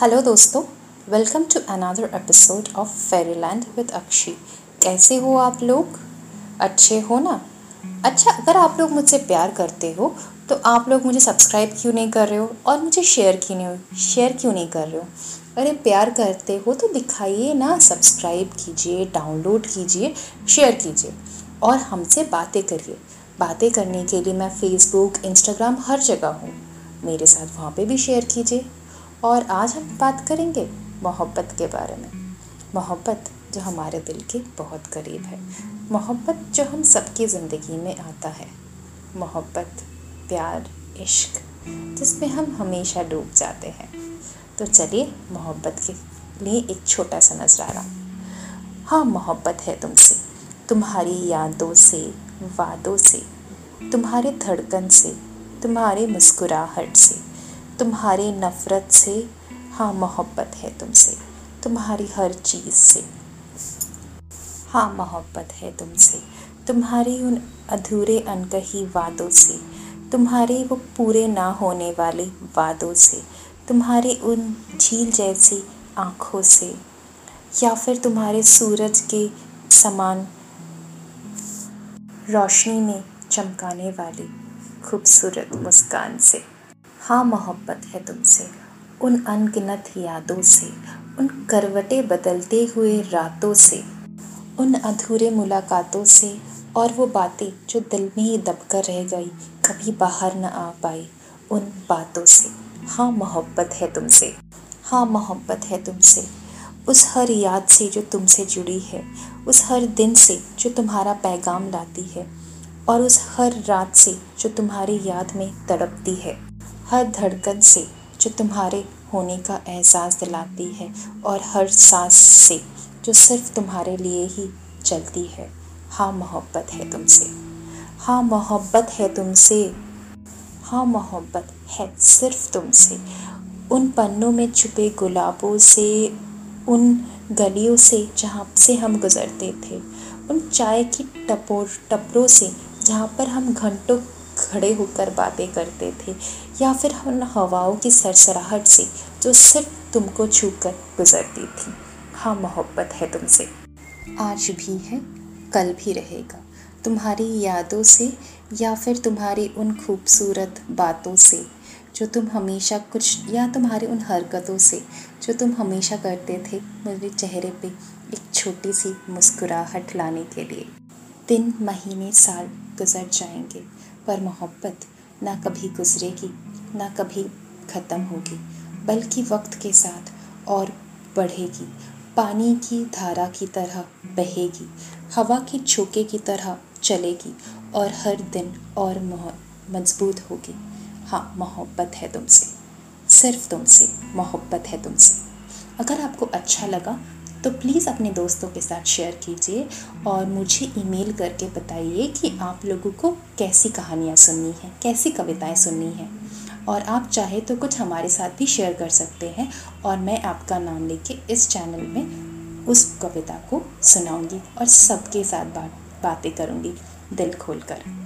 Hello दोस्तों, welcome to another episode of Fairyland with Akshi. कैसे हो आप लोग? अच्छे हो ना? अच्छा, अगर आप लोग मुझसे प्यार करते हो तो आप लोग मुझे सब्सक्राइब क्यों नहीं कर रहे हो और मुझे शेयर क्यों नहीं कर रहे हो? अरे प्यार करते हो तो दिखाइए ना, सब्सक्राइब कीजिए, डाउनलोड कीजिए, शेयर कीजिए और हमसे बातें करिए। बातें करने के लिए मैं फेसबुक, इंस्टाग्राम हर जगह हूँ, मेरे साथ वहाँ पर भी शेयर कीजिए। और आज हम बात करेंगे मोहब्बत के बारे में। मोहब्बत जो हमारे दिल के बहुत करीब है, मोहब्बत जो हम सबकी ज़िंदगी में आता है, मोहब्बत, प्यार, इश्क जिसमें हम हमेशा डूब जाते हैं। तो चलिए मोहब्बत के लिए एक छोटा सा नज़ारा। हाँ, मोहब्बत है तुमसे, तुम्हारी यादों से, वादों से, तुम्हारी धड़कन से, तुम्हारी मुस्कुराहट से, तुम्हारी नफ़रत से। हाँ, मोहब्बत है तुमसे, तुम्हारी हर चीज़ से। हाँ, मोहब्बत है तुमसे, तुम्हारी उन अधूरे अनकही वादों से, तुम्हारे वो पूरे ना होने वाले वादों से, तुम्हारी उन झील जैसी आँखों से, या फिर तुम्हारे सूरज के समान रोशनी में चमकाने वाली खूबसूरत मुस्कान से। हाँ, मोहब्बत है तुमसे, उन अनगिनत यादों से, उन करवटें बदलते हुए रातों से, उन अधूरे मुलाकातों से, और वो बातें जो दिल में ही दबकर रह गई, कभी बाहर न आ पाई, उन बातों से। हाँ, मोहब्बत है तुमसे। हाँ, मोहब्बत है तुमसे, उस हर याद से जो तुमसे जुड़ी है, उस हर दिन से जो तुम्हारा पैगाम लाती है, और उस हर रात से जो तुम्हारी याद में तड़पती है, हर धड़कन से जो तुम्हारे होने का एहसास दिलाती है, और हर सांस से जो सिर्फ तुम्हारे लिए ही चलती है। हाँ, मोहब्बत है तुमसे। हाँ, मोहब्बत है तुमसे। हाँ, मोहब्बत है सिर्फ तुमसे। उन पन्नों में छुपे गुलाबों से, उन गलियों से जहाँ से हम गुजरते थे, उन चाय की टपरों से जहाँ पर हम घंटों खड़े होकर बातें करते थे, या फिर उन हवाओं की सरसराहट से जो सिर्फ तुमको छूकर गुजरती थी। हाँ, मोहब्बत है तुमसे। आज भी है, कल भी रहेगा, तुम्हारी यादों से, या फिर तुम्हारी उन खूबसूरत बातों से जो तुम हमेशा कुछ, या तुम्हारी उन हरकतों से जो तुम हमेशा करते थे मेरे चेहरे पे एक छोटी सी मुस्कुराहट लाने के लिए। दिन, महीने, साल गुजर जाएंगे पर मोहब्बत ना कभी गुजरेगी, ना कभी ख़त्म होगी, बल्कि वक्त के साथ और बढ़ेगी, पानी की धारा की तरह बहेगी, हवा के झोंके की तरह चलेगी, और हर दिन और मजबूत होगी। हाँ, मोहब्बत है तुमसे, सिर्फ तुमसे, मोहब्बत है तुमसे। अगर आपको अच्छा लगा तो प्लीज़ अपने दोस्तों के साथ शेयर कीजिए और मुझे ईमेल करके बताइए कि आप लोगों को कैसी कहानियाँ सुननी हैं, कैसी कविताएं सुननी हैं, और आप चाहे तो कुछ हमारे साथ भी शेयर कर सकते हैं, और मैं आपका नाम लेके इस चैनल में उस कविता को सुनाऊंगी और सबके साथ बातें करूंगी दिल खोलकर।